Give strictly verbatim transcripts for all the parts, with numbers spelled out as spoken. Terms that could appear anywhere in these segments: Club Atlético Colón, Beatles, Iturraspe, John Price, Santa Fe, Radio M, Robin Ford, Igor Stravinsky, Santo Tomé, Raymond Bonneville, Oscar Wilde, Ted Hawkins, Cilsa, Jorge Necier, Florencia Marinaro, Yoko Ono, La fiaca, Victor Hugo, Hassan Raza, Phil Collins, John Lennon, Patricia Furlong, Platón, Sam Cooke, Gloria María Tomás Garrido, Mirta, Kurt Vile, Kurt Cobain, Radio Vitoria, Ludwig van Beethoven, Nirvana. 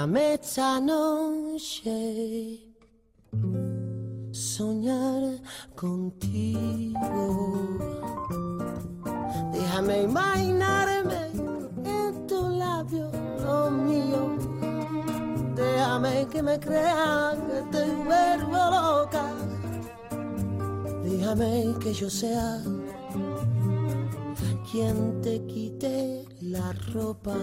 A mezzanoche soñar contigo. Déjame imaginarme en tu labio, oh mío. Déjame que me crea que te vuelvo loca. Déjame que yo sea quien te quite la ropa.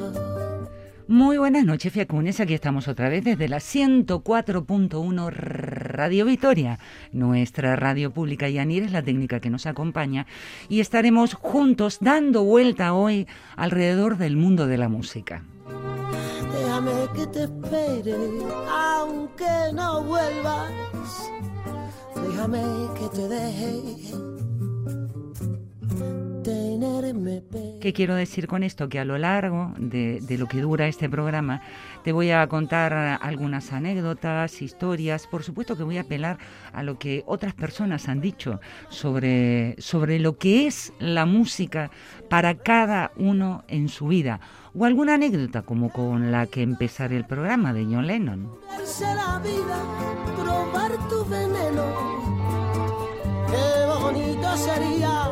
Muy buenas noches, Fiacunes, aquí estamos otra vez desde la ciento cuatro punto uno Radio Vitoria, nuestra radio pública, y Anir es la técnica que nos acompaña, y estaremos juntos dando vuelta hoy alrededor del mundo de la música. Déjame que te espere, aunque no vuelvas, déjame que te deje. ¿Qué quiero decir con esto? Que a lo largo de, de lo que dura este programa te voy a contar algunas anécdotas, historias. Por supuesto que voy a apelar a lo que otras personas han dicho sobre, sobre lo que es la música para cada uno en su vida. O alguna anécdota como con la que empezar el programa de John Lennon. La vida, probar tu veneno. Qué bonito sería.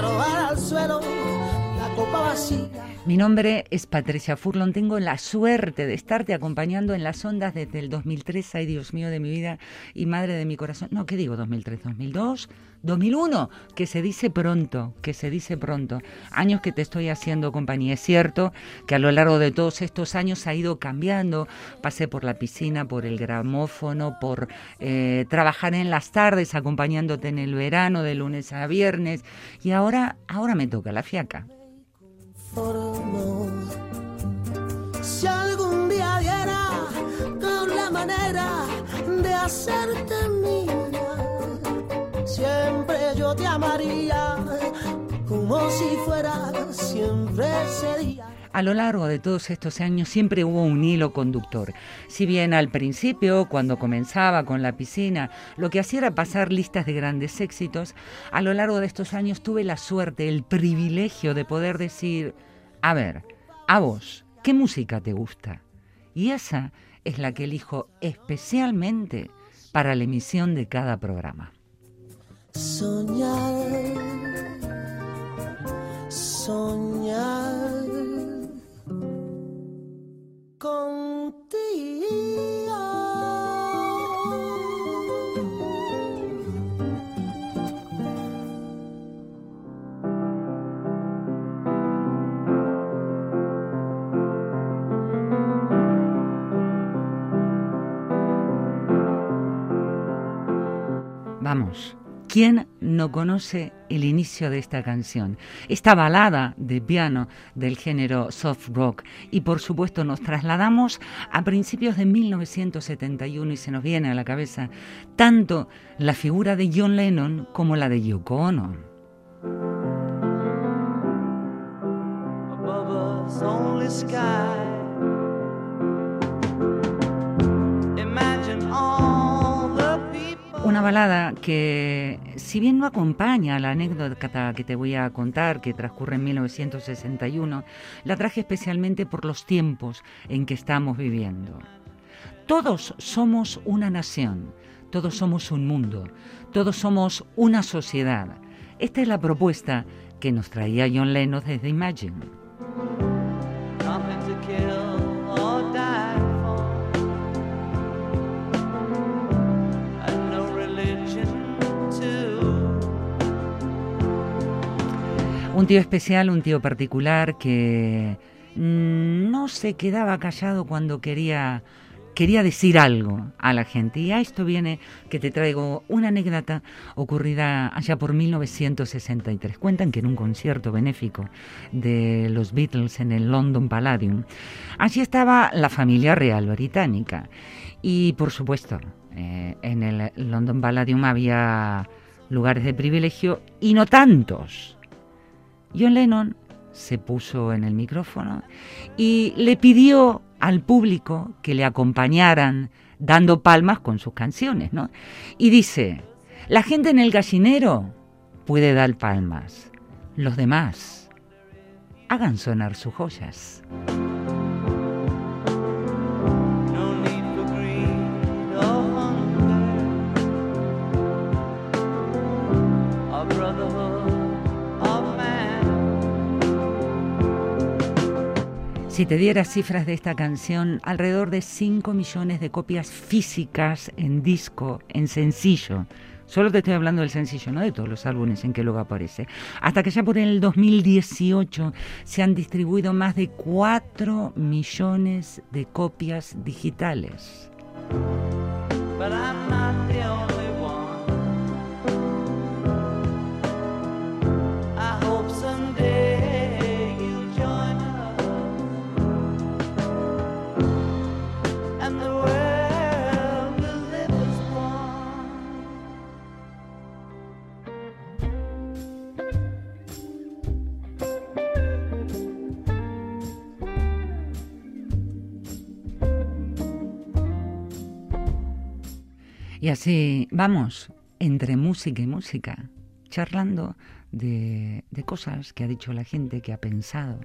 Robar al suelo la copa vacía. Mi nombre es Patricia Furlong, tengo la suerte de estarte acompañando en las ondas desde el dos mil tres, ay Dios mío de mi vida y madre de mi corazón, no, ¿qué digo? dos mil tres, dos mil dos, dos mil uno, que se dice pronto, que se dice pronto, años que te estoy haciendo compañía. Es cierto que a lo largo de todos estos años ha ido cambiando, pasé por la piscina, por el gramófono, por eh, trabajar en las tardes acompañándote en el verano de lunes a viernes, y ahora, ahora me toca la fiaca. Si algún día diera con la manera de hacerte mía, siempre yo te amaría como si fuera, siempre sería. A lo largo de todos estos años siempre hubo un hilo conductor. Si bien al principio, cuando comenzaba con la piscina, lo que hacía era pasar listas de grandes éxitos, a lo largo de estos años tuve la suerte, el privilegio de poder decir, a ver, a vos, ¿qué música te gusta? Y esa es la que elijo especialmente para la emisión de cada programa. Soñar, soñar. Vamos, ¿quién no conoce el inicio de esta canción? Esta balada de piano del género soft rock. Y por supuesto nos trasladamos a principios de mil novecientos setenta y uno y se nos viene a la cabeza tanto la figura de John Lennon como la de Yoko Ono. Above us only sky. Una balada que, si bien no acompaña a la anécdota que te voy a contar, que transcurre en mil novecientos sesenta y uno, la traje especialmente por los tiempos en que estamos viviendo. Todos somos una nación, todos somos un mundo, todos somos una sociedad. Esta es la propuesta que nos traía John Lennon desde Imagine. Un tío especial, un tío particular que no se quedaba callado cuando quería, quería decir algo a la gente. Y a esto viene que te traigo una anécdota ocurrida allá por mil novecientos sesenta y tres. Cuentan que en un concierto benéfico de los Beatles en el London Palladium, allí estaba la familia real británica. Y por supuesto, eh, en el London Palladium había lugares de privilegio y no tantos. John Lennon se puso en el micrófono y le pidió al público que le acompañaran dando palmas con sus canciones, ¿no? Y dice, la gente en el gallinero puede dar palmas, los demás hagan sonar sus joyas. a brother of man. Si te diera cifras de esta canción, alrededor de cinco millones de copias físicas en disco, en sencillo. Solo te estoy hablando del sencillo, no de todos los álbumes en que luego aparece. Hasta que ya por el dos mil dieciocho se han distribuido más de cuatro millones de copias digitales. But I'm not the only one. I hope someday you'll join us and the world will live as one. Y así vamos, entre música y música, charlando de, de cosas que ha dicho la gente, que ha pensado.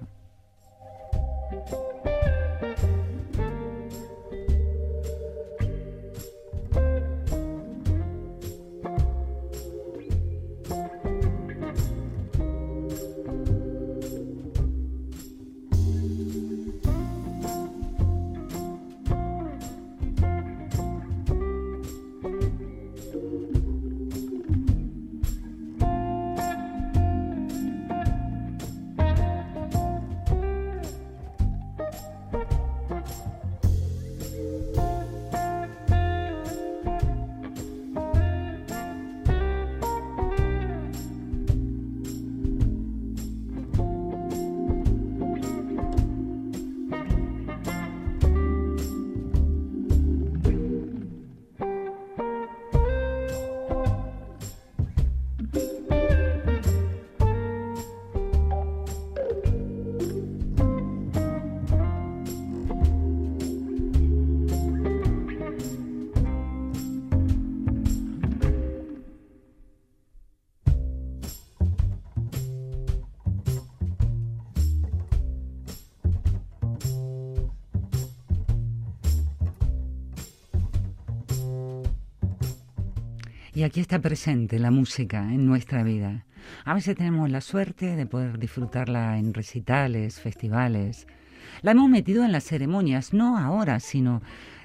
Y aquí está presente la música en nuestra vida. A veces tenemos la suerte de poder disfrutarla en recitales, festivales. La hemos metido en las ceremonias, no ahora, sino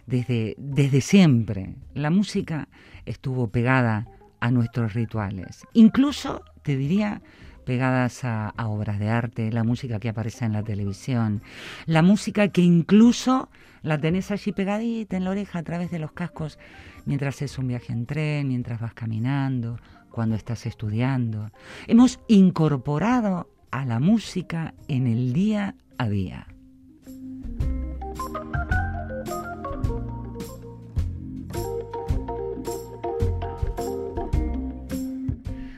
desde, desde siempre. La música estuvo pegada a nuestros rituales. Incluso, te diría, pegadas a, a obras de arte, la música que aparece en la televisión, la música que incluso la tenés allí pegadita en la oreja a través de los cascos mientras haces un viaje en tren, mientras vas caminando, cuando estás estudiando. Hemos incorporado a la música en el día a día.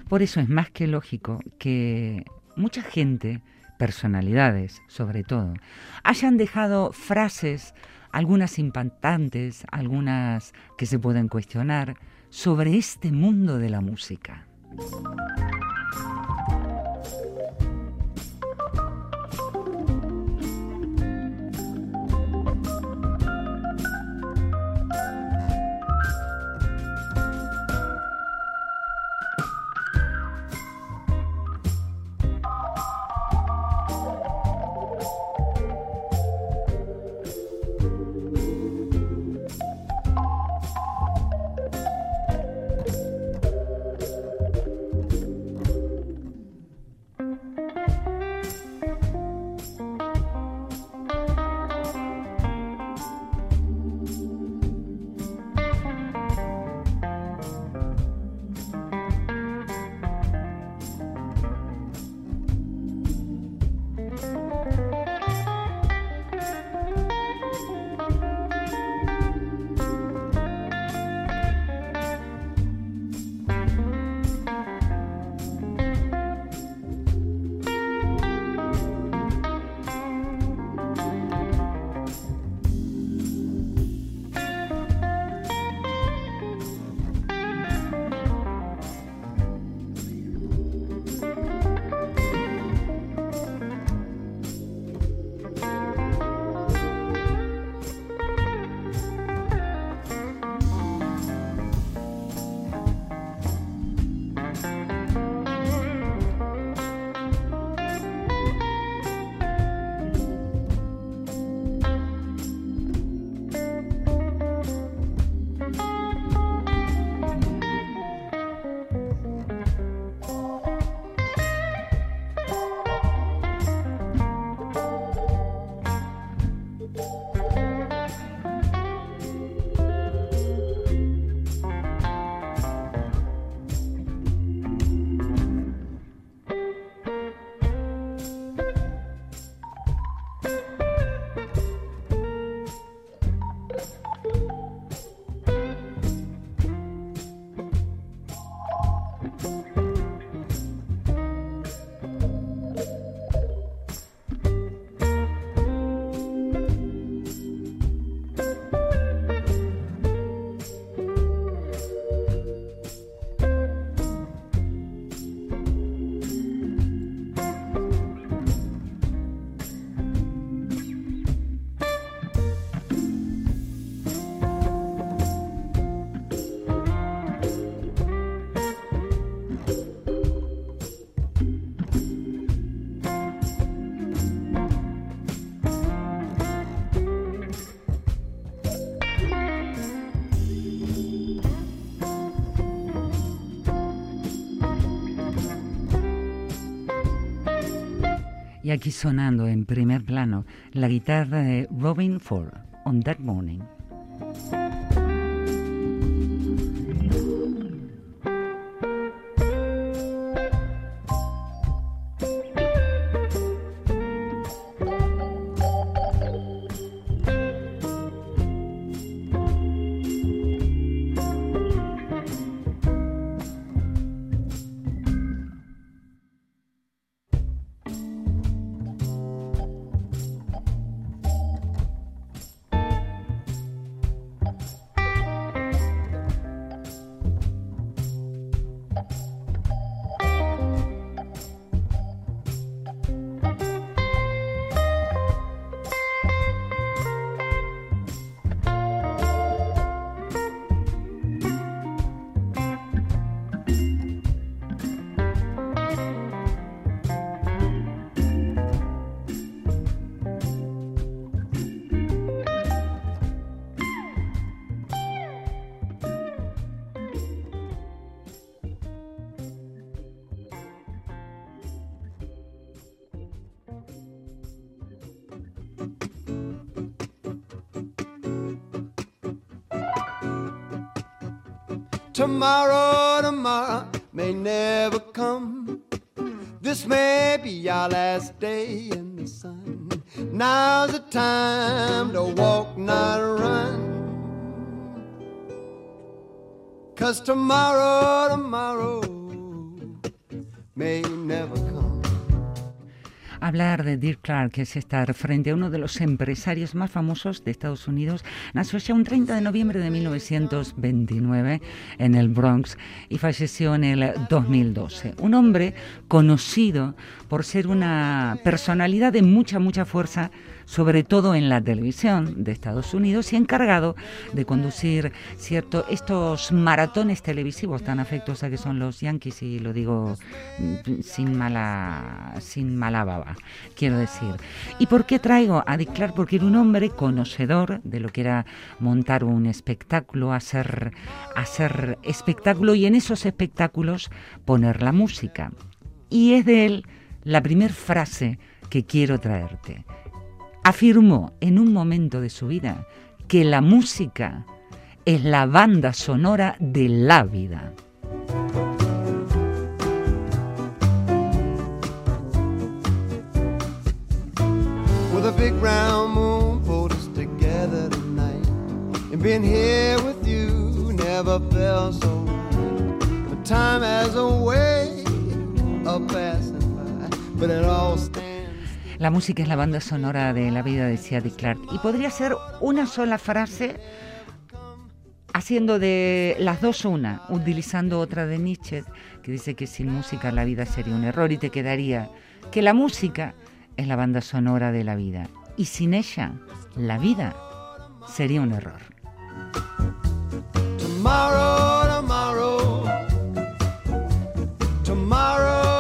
Por eso es más que lógico que mucha gente, personalidades sobre todo, hayan dejado frases, algunas impactantes, algunas que se pueden cuestionar, sobre este mundo de la música. Y aquí sonando en primer plano la guitarra de Robin Ford, On That Morning. Tomorrow, tomorrow may never come. This may be our last day in the sun. Now's the time to walk, not run. 'Cause tomorrow, tomorrow may never come. Hablar de Dick Clark es estar frente a uno de los empresarios más famosos de Estados Unidos. Nació ya un treinta de noviembre de mil novecientos veintinueve en el Bronx y falleció en el dos mil doce. Un hombre conocido por ser una personalidad de mucha, mucha fuerza, sobre todo en la televisión de Estados Unidos, y encargado de conducir cierto, estos maratones televisivos tan afectos a que son los Yankees, y lo digo sin mala, sin mala baba, quiero decir. ¿Y por qué traigo a Dick Clark? Porque era un hombre conocedor de lo que era montar un espectáculo, hacer, hacer espectáculo, y en esos espectáculos poner la música. Y es de él la primera frase que quiero traerte. Afirmó en un momento de su vida que la música es la banda sonora de la vida. With a big round moon pulled us together tonight, and being here with you never felt so right. But time has a way of passing by, but it all stands. La música es la banda sonora de la vida, decía Dick Clark. Y podría ser una sola frase, haciendo de las dos una, utilizando otra de Nietzsche, que dice que sin música la vida sería un error, y te quedaría que la música es la banda sonora de la vida, y sin ella la vida sería un error. Tomorrow, tomorrow, tomorrow.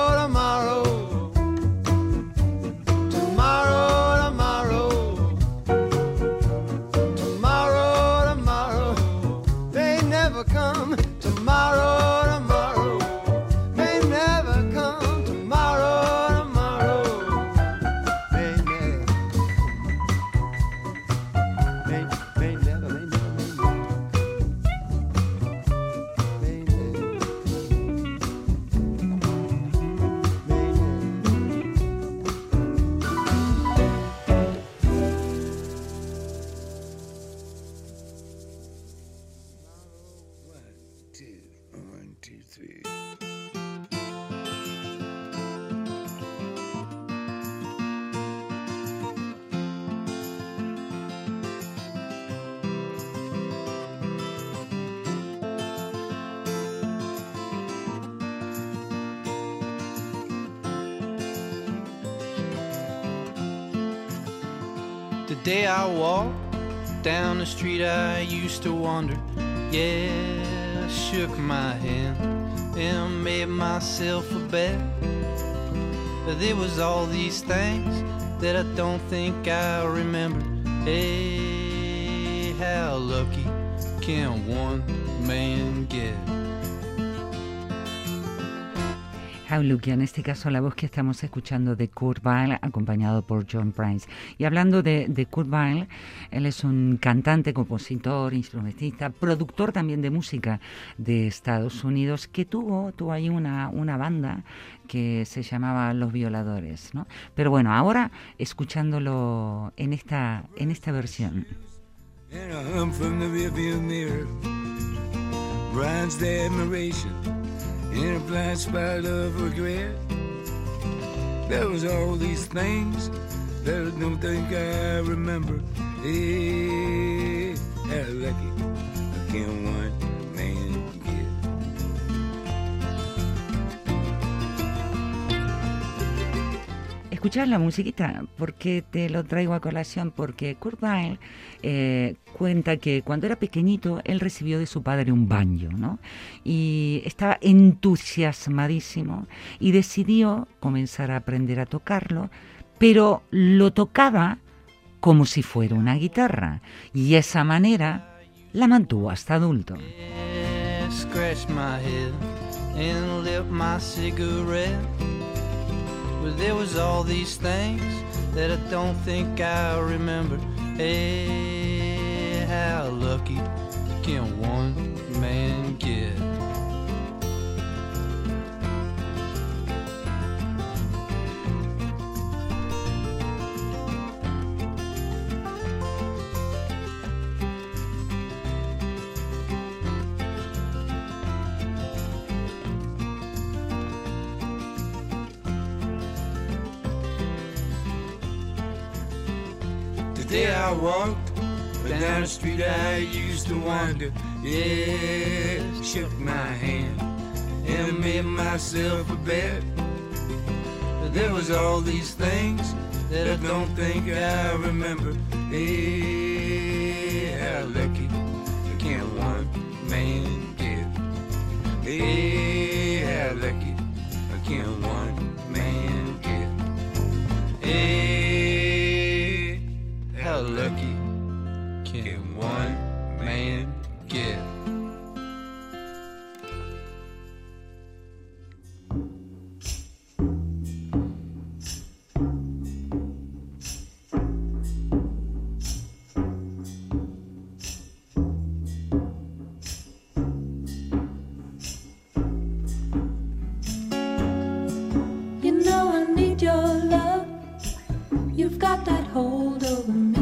Day I walk down the street I used to wander. Yeah, I shook my hand and made myself a bet. But there was all these things that I don't think I remember. Hey, how lucky can one man get? Outlook, y en este caso la voz que estamos escuchando de Kurt Vile, acompañado por John Price. Y hablando de, de Kurt Vile, él es un cantante, compositor, instrumentista, productor también de música de Estados Unidos, que tuvo, tuvo ahí una, una banda que se llamaba Los Violadores, ¿no? Pero bueno, ahora escuchándolo en esta, en esta versión. And a hum from the rearview mirror blinds the admiration in a blind spot of regret. There was all these things that I don't think I remember. Hey, how lucky I can't one man get. Escuchar la musiquita, porque te lo traigo a colación, porque Kurt Vile eh, cuenta que cuando era pequeñito él recibió de su padre un banjo, ¿no? Y estaba entusiasmadísimo y decidió comenzar a aprender a tocarlo, pero lo tocaba como si fuera una guitarra, y esa manera la mantuvo hasta adulto. How lucky can one man get? Today I walked down the street I used to wander, yeah, shook my hand and made myself a bet. There was all these things that I don't think I remember. Hey, how lucky can one man get? Hey, how lucky can one man get? Hey, how lucky can one man get? You know I need your love. You've got that hold over me.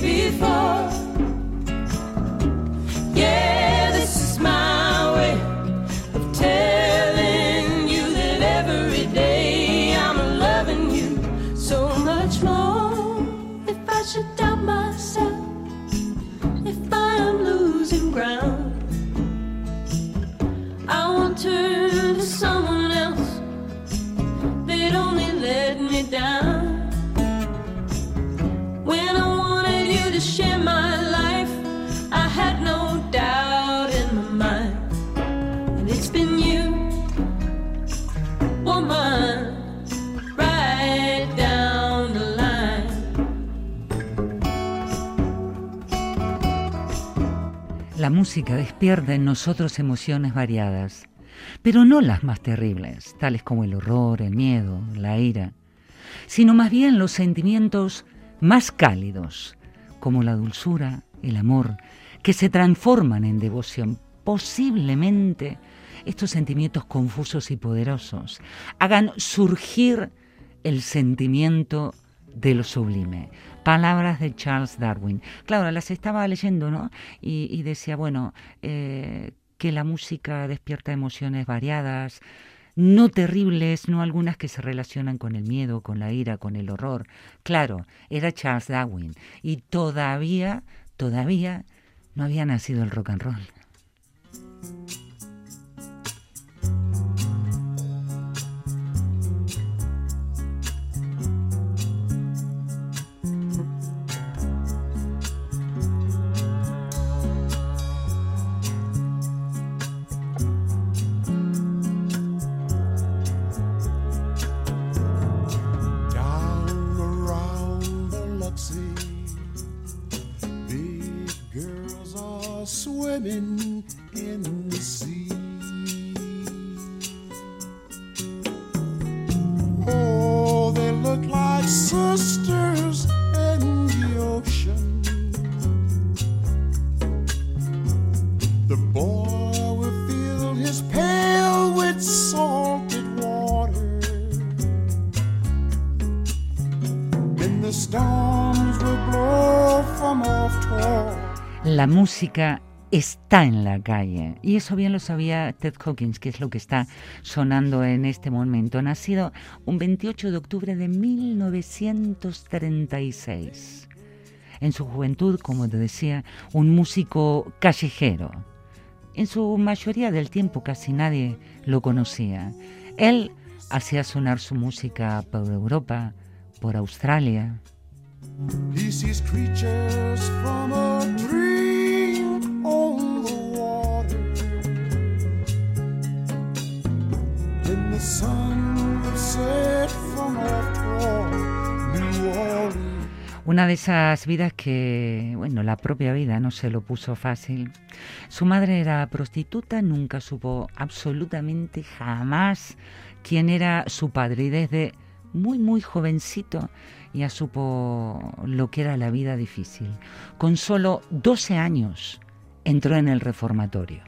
Before, yeah. turn to someone else, they'd only let me down. When I wanted you to share my life, I had no doubt in my mind. And it's been you, woman, right down the line. La música despierta en nosotros emociones variadas, pero no las más terribles, tales como el horror, el miedo, la ira, sino más bien los sentimientos más cálidos, como la dulzura, el amor, que se transforman en devoción. Posiblemente estos sentimientos confusos y poderosos hagan surgir el sentimiento de lo sublime. Palabras de Charles Darwin. Claro, las estaba leyendo, ¿no? Y, y decía, bueno, eh, que la música despierta emociones variadas, no terribles, no algunas que se relacionan con el miedo, con la ira, con el horror. Claro, era Charles Darwin y todavía, todavía no había nacido el rock and roll. Swimming in the sea. Oh, they look like sisters in the ocean. The boy will fill his pail with salted water. Then the storms will blow from off toward. La música está en la calle, y eso bien lo sabía Ted Hawkins, que es lo que está sonando en este momento. Nacido un veintiocho de octubre de mil novecientos treinta y seis. En su juventud, como te decía, un músico callejero. En su mayoría del tiempo casi nadie lo conocía. Él hacía sonar su música por Europa, por Australia. He sees creatures from a dream on the water. Then the sun will set from afar New Orleans. Una de esas vidas que, bueno, la propia vida no se lo puso fácil. Su madre era prostituta, nunca supo absolutamente jamás quién era su padre, y desde muy, muy jovencito ya supo lo que era la vida difícil. Con solo doce años entró en el reformatorio.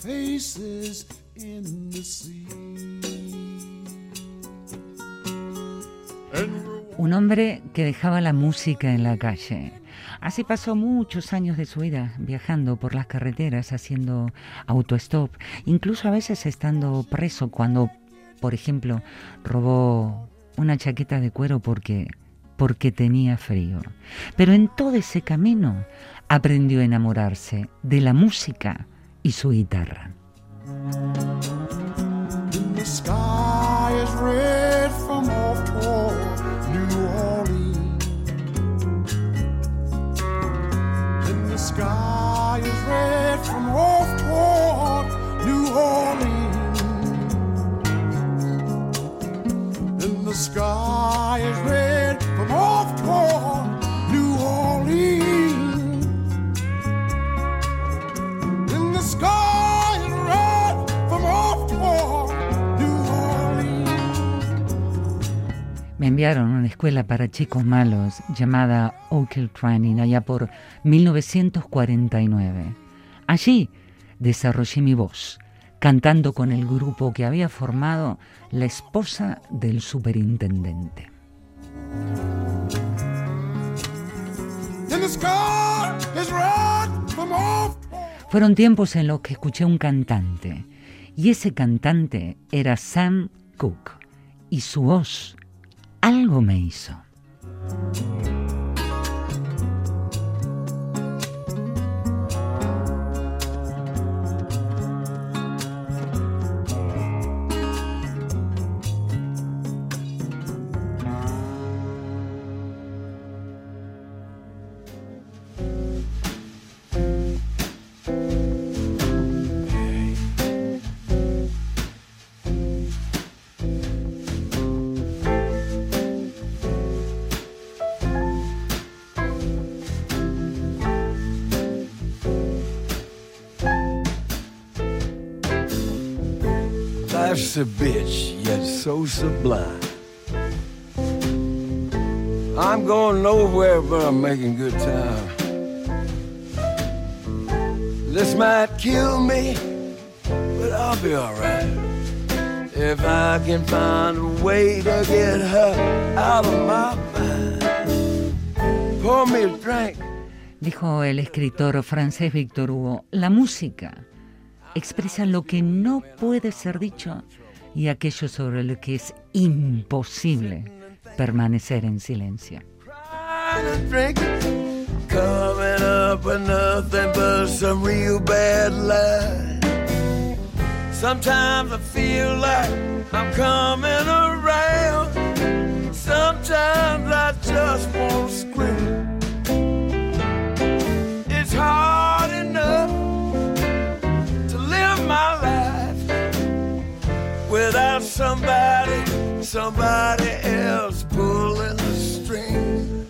Faces in the sea. Un hombre que dejaba la música en la calle. Así pasó muchos años de su vida, viajando por las carreteras, haciendo autostop, incluso a veces estando preso cuando, por ejemplo, robó una chaqueta de cuero porque, porque tenía frío. Pero en todo ese camino aprendió a enamorarse de la música y su guitarra. Me enviaron a una escuela para chicos malos llamada Oakhill Training allá por mil novecientos cuarenta y nueve. Allí desarrollé mi voz, cantando con el grupo que había formado la esposa del superintendente. Fueron tiempos en los que escuché un cantante, y ese cantante era Sam Cooke, y su voz algo me hizo. Life's a bitch, yet so sublime. I'm going nowhere, but I'm making good time. This might kill me, but I'll be alright. If I can find a way to get her out of my mind. Pour me a drink. Dijo el escritor francés Victor Hugo, la música expresa lo que no puede ser dicho y aquello sobre lo que es imposible permanecer en silencio. Somebody, somebody else pulling the string.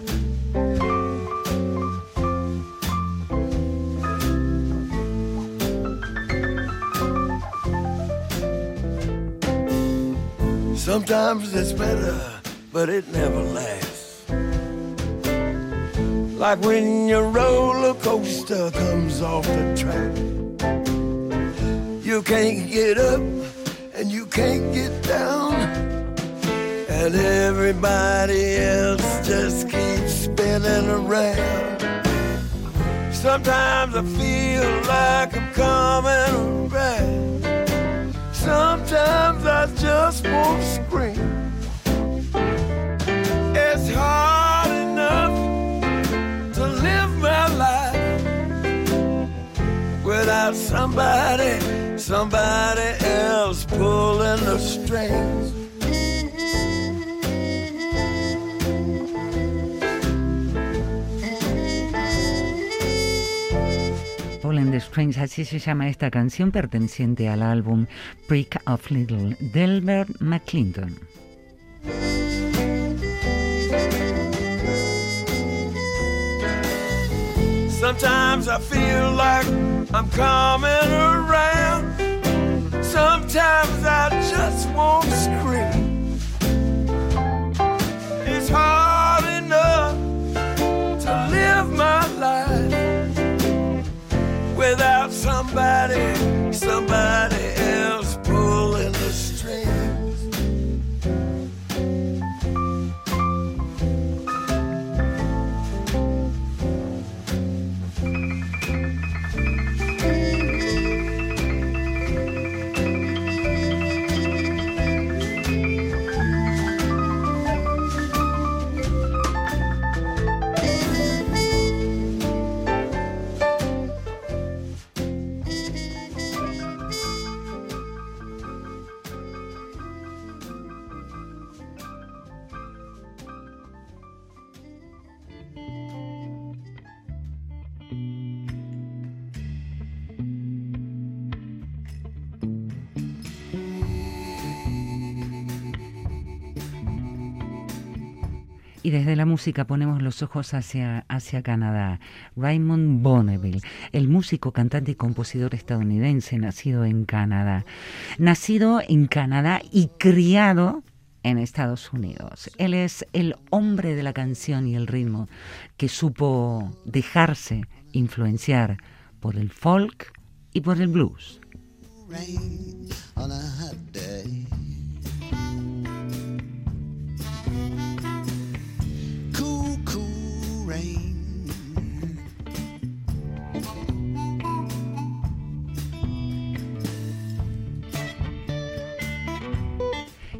Sometimes it's better, but it never lasts. Like when your roller coaster comes off the track. You can't get up. And you can't get down, and everybody else just keeps spinning around. Sometimes I feel like I'm coming around. Sometimes I just won't scream. It's hard enough to live my life without somebody. Somebody else pulling the strings. Pulling the Strings, así se llama esta canción perteneciente al álbum Prick of Little, Delbert McClinton. Sometimes I feel like I'm coming around. Sometimes I just won't scream. It's hard enough to live my life without somebody, somebody else pulling the strings. Y desde la música ponemos los ojos hacia, hacia Canadá. Raymond Bonneville, el músico, cantante y compositor estadounidense, nacido en Canadá. Nacido en Canadá y criado en Estados Unidos. Él es el hombre de la canción y el ritmo que supo dejarse influenciar por el folk y por el blues. Rain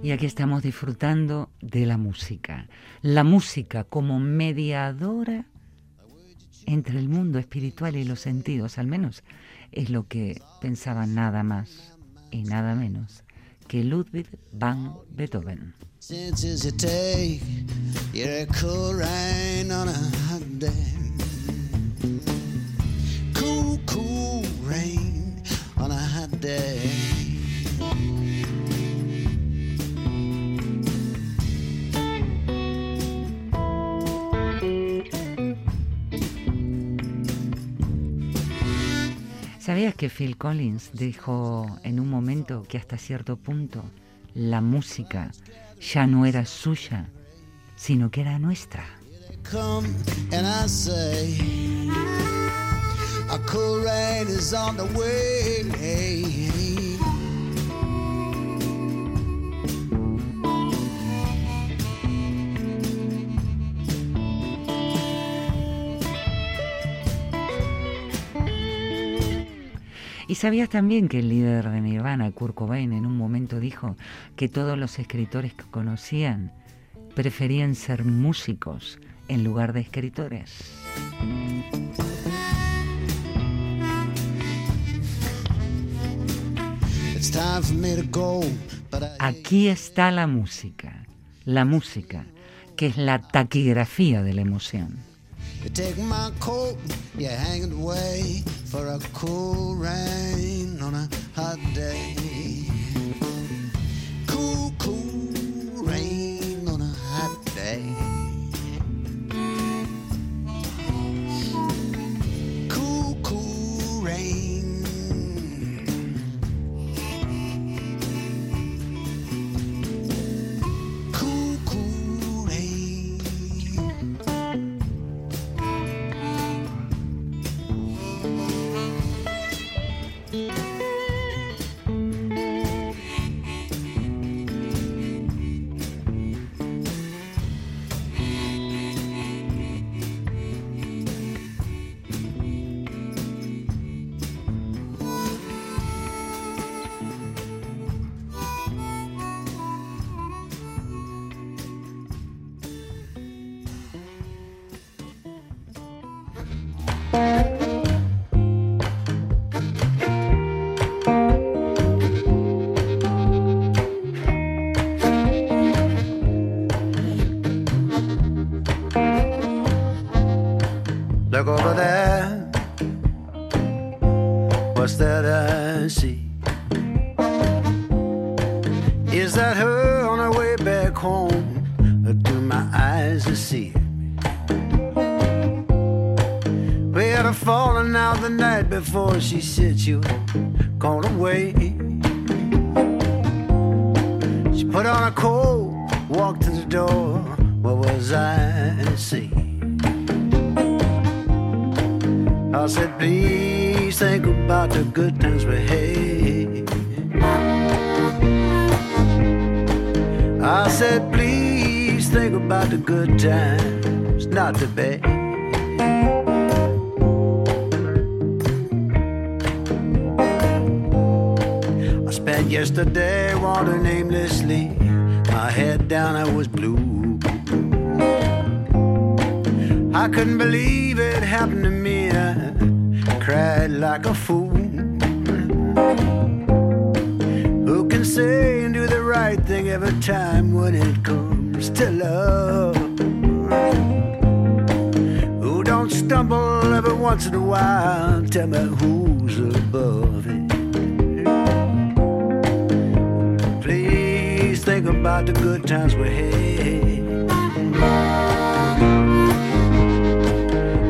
Y aquí estamos disfrutando de la música. La música como mediadora entre el mundo espiritual y los sentidos, al menos es lo que pensaba nada más y nada menos que Ludwig van Beethoven. Cool, cool rain on a hot day. ¿Sabías que Phil Collins dijo en un momento que hasta cierto punto la música ya no era suya, sino que era nuestra? A cool rain is on the way. ¿Y sabías también que el líder de Nirvana, Kurt Cobain, en un momento dijo que todos los escritores que conocían preferían ser músicos en lugar de escritores? Aquí está la música, la música, que es la taquigrafía de la emoción. Before she said she was gone away, she put on a coat, walked to the door. What was I to see? I said, please think about the good times we had. I said, please think about the good times, not the bad. Yesterday, wandered aimlessly, my head down, I was blue. I couldn't believe it happened to me, I cried like a fool. Who can say and do the right thing every time when it comes to love? Who don't stumble every once in a while, tell me who's above it? Think about the good times we had.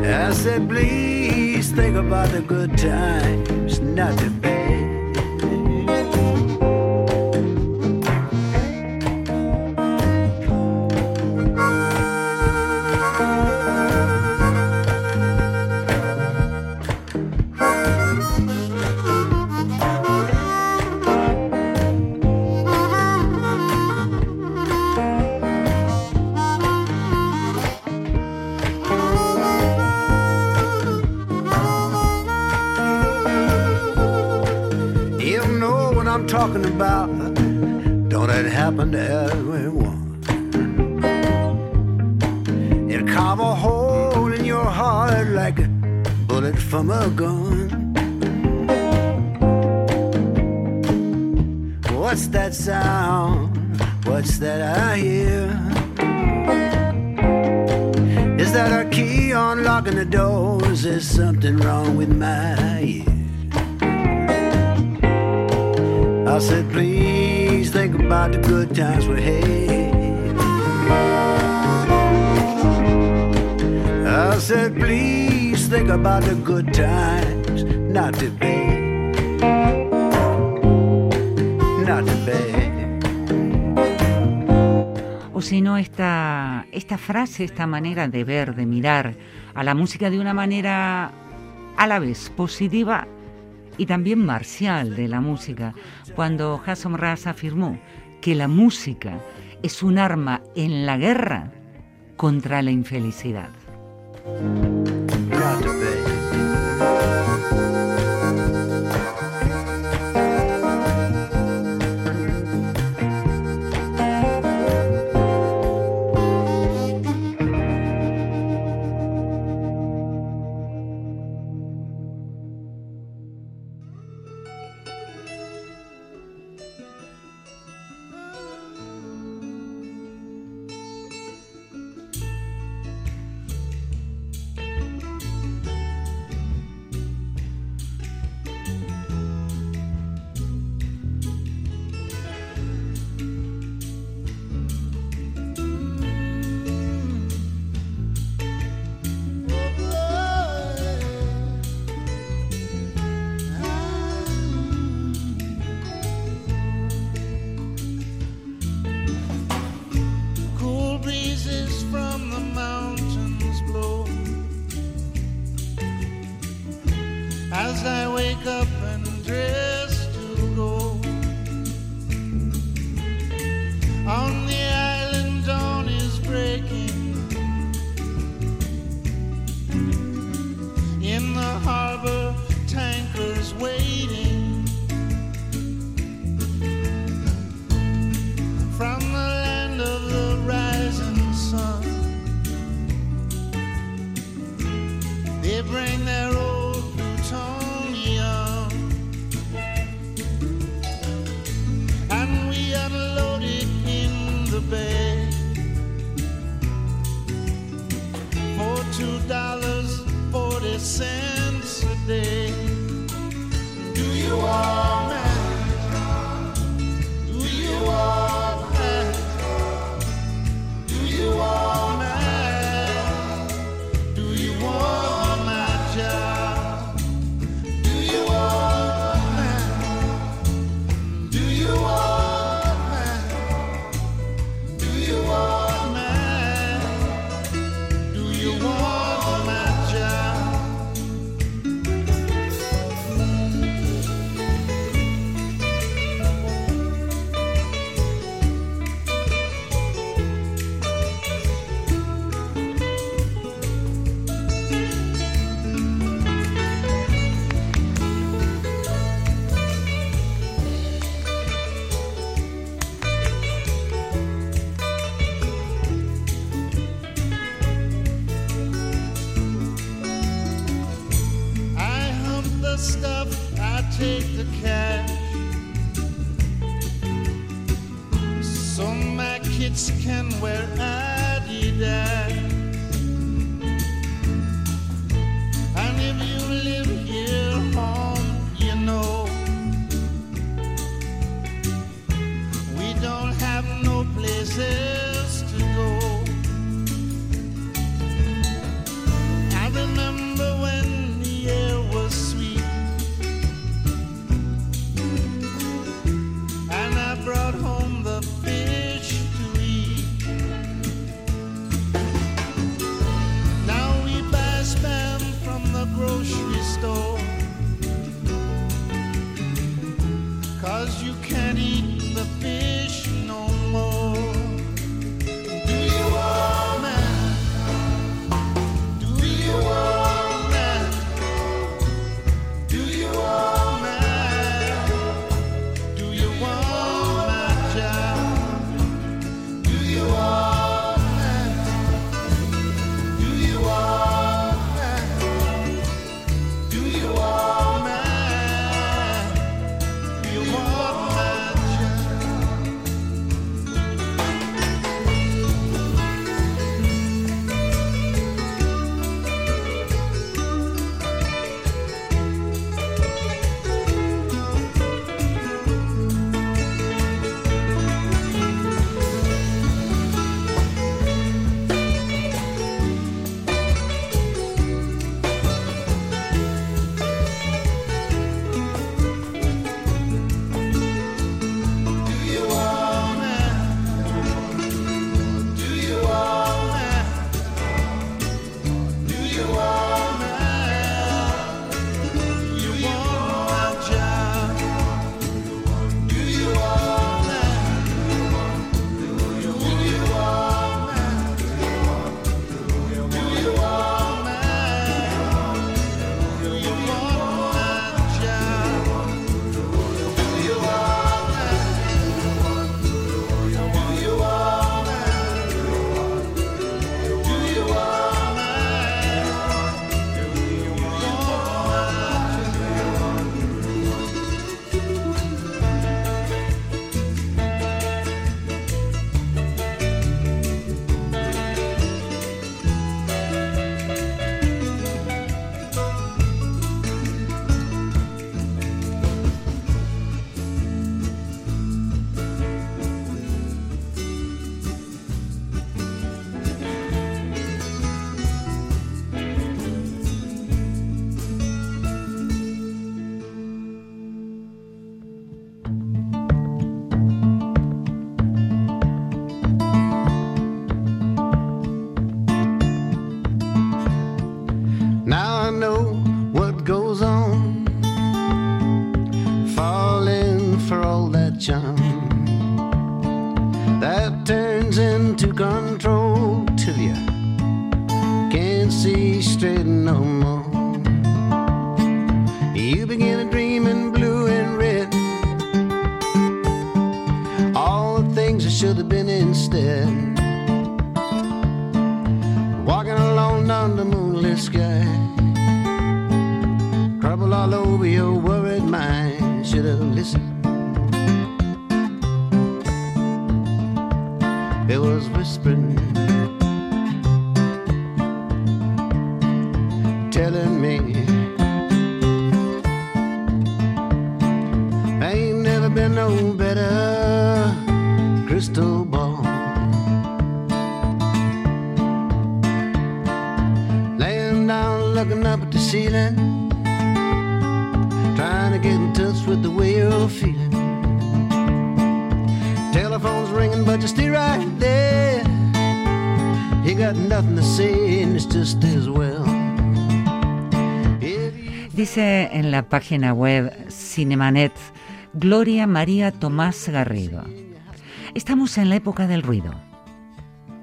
I said, please think about the good times, not the bad. thought it happened to everyone. It carved a hole in your heart like a bullet from a gun. What's that sound? What's that I hear? Is that a key unlocking the doors? Is something wrong with my ear? I said, please think about the good times we had. I said, please think about the good times, not the bad, not the bad. O si no, esta, esta frase, esta manera de ver, de mirar a la música de una manera a la vez positiva y también marcial de la música, cuando Hassan Raza afirmó que la música es un arma en la guerra contra la infelicidad. Brought home the fish to eat. into control till you can't see straight no more. You begin to dream in blue and red, all the things that should have been instead. Walking alone down the moonlit sky, trouble all over your worried mind. Should have listened. It was whispering, telling me I ain't never been no better. Crystal ball laying down, looking up at the ceiling, trying to get in touch with the way you're feeling. Telephone's ringing, but you stay right there. You got nothing to say, and it's just as well. Dice en la página web Cinemanet Gloria María Tomás Garrido: estamos en la época del ruido,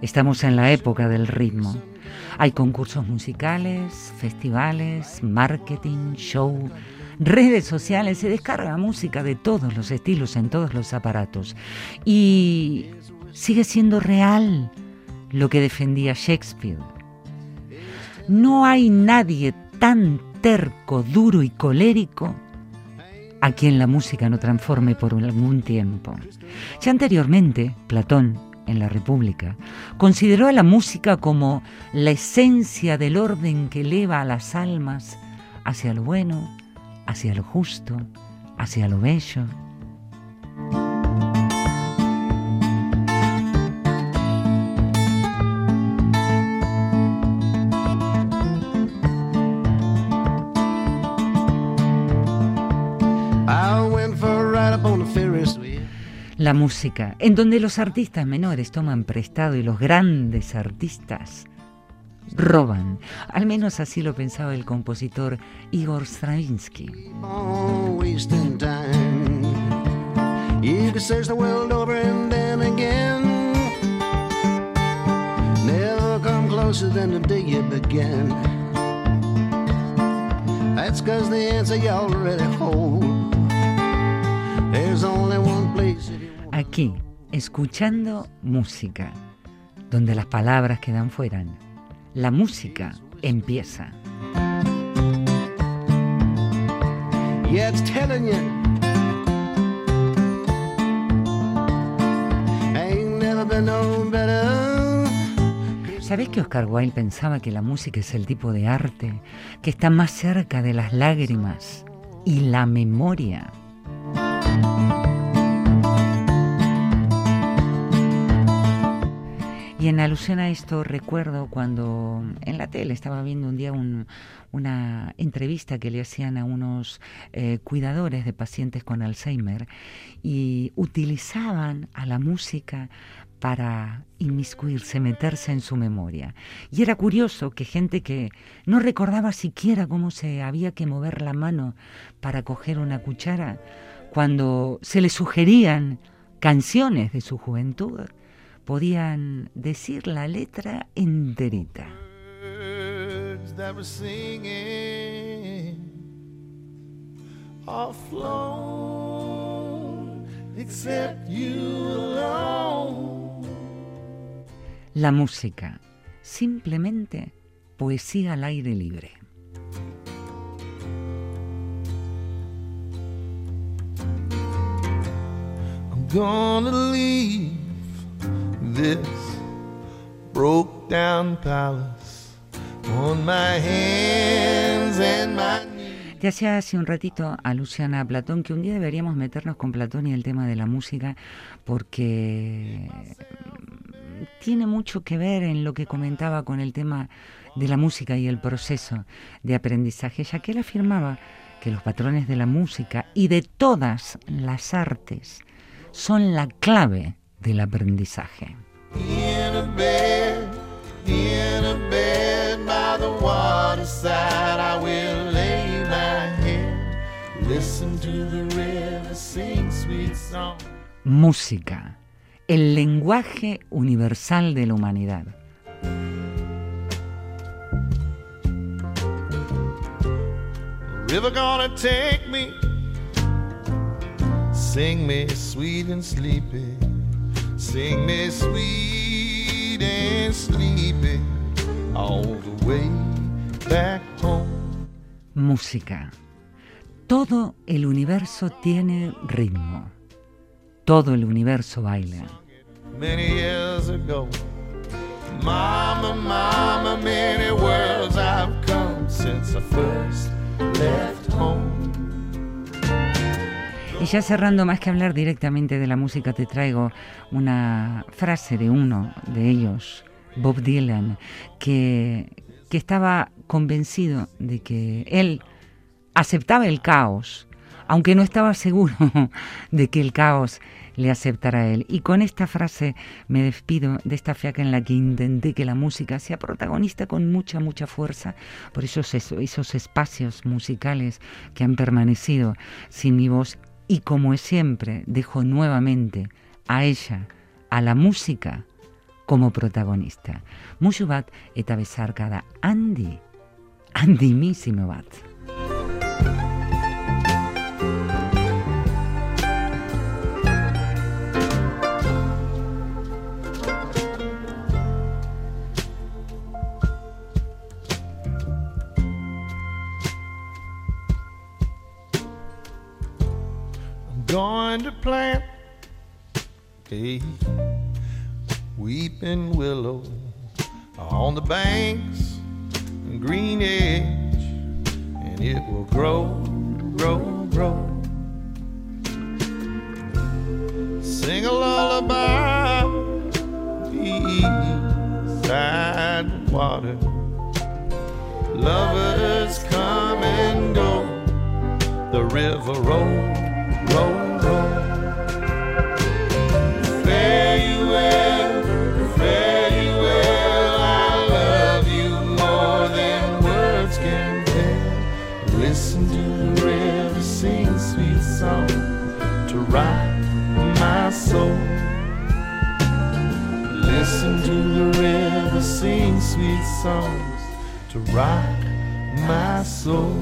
estamos en la época del ritmo. Hay concursos musicales, festivales, marketing, show, redes sociales, se descarga música de todos los estilos en todos los aparatos. Y sigue siendo real lo que defendía Shakespeare. No hay nadie tan terco, duro y colérico a quien la música no transforme por algún tiempo. Ya anteriormente, Platón, en la República, consideró a la música como la esencia del orden que eleva a las almas hacia lo bueno, hacia lo justo, hacia lo bello. La música, en donde los artistas menores toman prestado y los grandes artistas roban. Al menos así lo pensaba el compositor Igor Stravinsky. Aquí, escuchando música, donde las palabras quedan fuera. La música empieza. Yeah, it's telling you. Ain't never been no better. ¿Sabés que Oscar Wilde pensaba que la música es el tipo de arte que está más cerca de las lágrimas y la memoria? Y en alusión a esto, recuerdo cuando en la tele estaba viendo un día un, una entrevista que le hacían a unos eh, cuidadores de pacientes con Alzheimer, y utilizaban a la música para inmiscuirse, meterse en su memoria. Y era curioso que gente que no recordaba siquiera cómo se había que mover la mano para coger una cuchara, cuando se les sugerían canciones de su juventud, podían decir la letra enterita. Birds that were singing are flown, except you alone. La música, simplemente poesía al aire libre. I'm gonna leave this broke down palace on my hands and my knees. Ya hacía hace un ratito alusión a Platón, que un día deberíamos meternos con Platón y el tema de la música, porque tiene mucho que ver en lo que comentaba con el tema de la música y el proceso de aprendizaje, ya que él afirmaba que los patrones de la música y de todas las artes son la clave del aprendizaje. Música, el lenguaje universal de la humanidad. River gonna take me, sing me sweet and sleepy, sing me sweet and sleepy, all the way back home. Música. Todo el universo tiene ritmo. Todo el universo baila. Many years ago, mama, mama, many worlds I've come since I first left home. Y ya cerrando, más que hablar directamente de la música, te traigo una frase de uno de ellos, Bob Dylan, que, que estaba convencido de que él aceptaba el caos, aunque no estaba seguro de que el caos le aceptara a él. Y con esta frase me despido de esta fiaca en la que intenté que la música sea protagonista con mucha, mucha fuerza, por esos, esos espacios musicales que han permanecido sin mi voz. Y como siempre, dejo nuevamente a ella, a la música, como protagonista. Musu bat eta bezarka da handi, handimísimo bat. Going to plant a weeping willow on the banks and green edge, and it will grow, grow, grow. Sing a lullaby, beside the water. Lovers come and go, the river rolls. Roll, roll. Farewell, farewell, I love you more than words can tell. Listen to the river sing sweet song to rock my soul. Listen to the river sing sweet songs to rock my soul.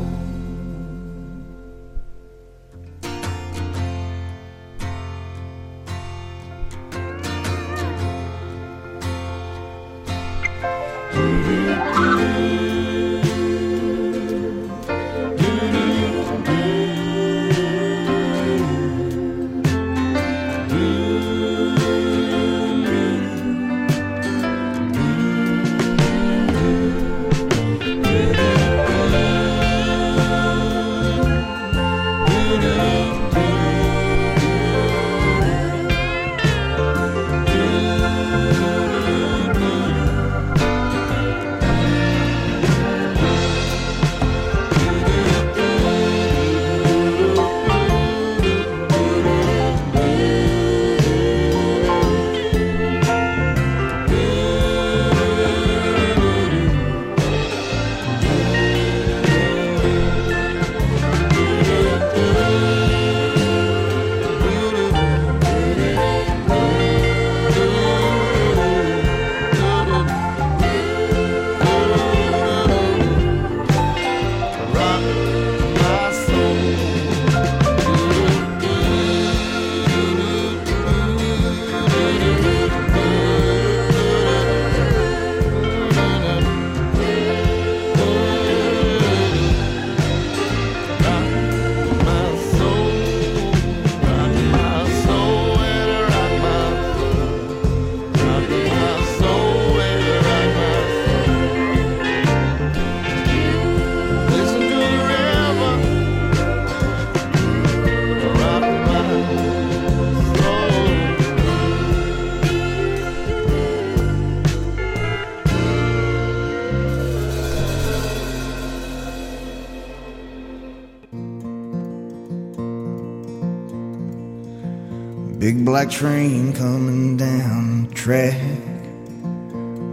Big black train coming down the track,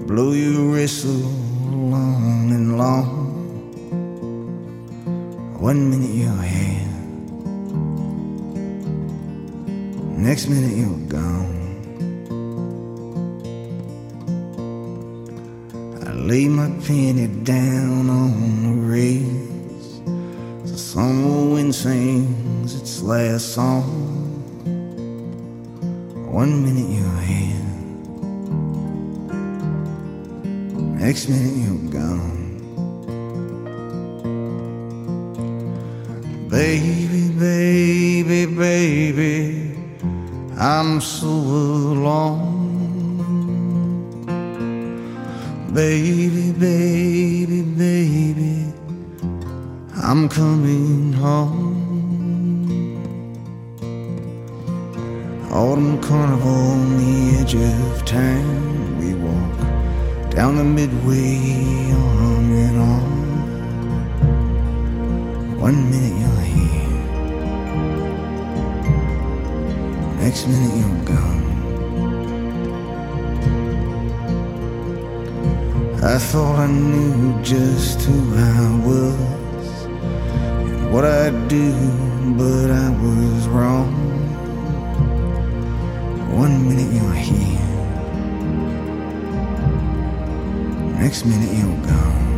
blow your whistle long and long. One minute you're here, next minute you're gone. I lay my penny down on the rails. The summer wind sings its last song. One minute you're here, next minute you're gone. Baby, baby, baby, I'm so alone. Baby, baby, baby, I'm coming home. Autumn carnival on the edge of town. We walk down the midway arm in arm. One minute you're here, next minute you're gone. I thought I knew just who I was and what I'd do, but I was wrong. One minute you're here, next minute you're gone.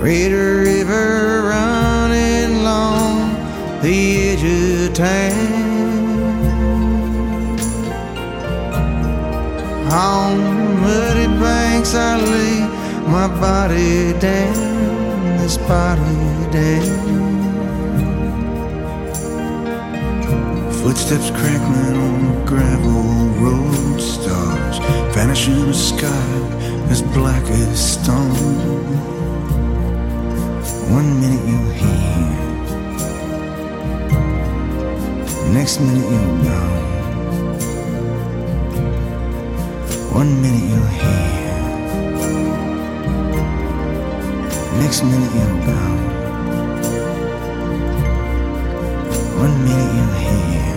Red river running long the edge of town. On muddy banks I lay my body down, this body down. Footsteps crackling on the gravel road, stars vanish in the sky as black as stone. One minute you're here, next minute you're gone. One minute you're here, next minute you're gone. One minute you're here,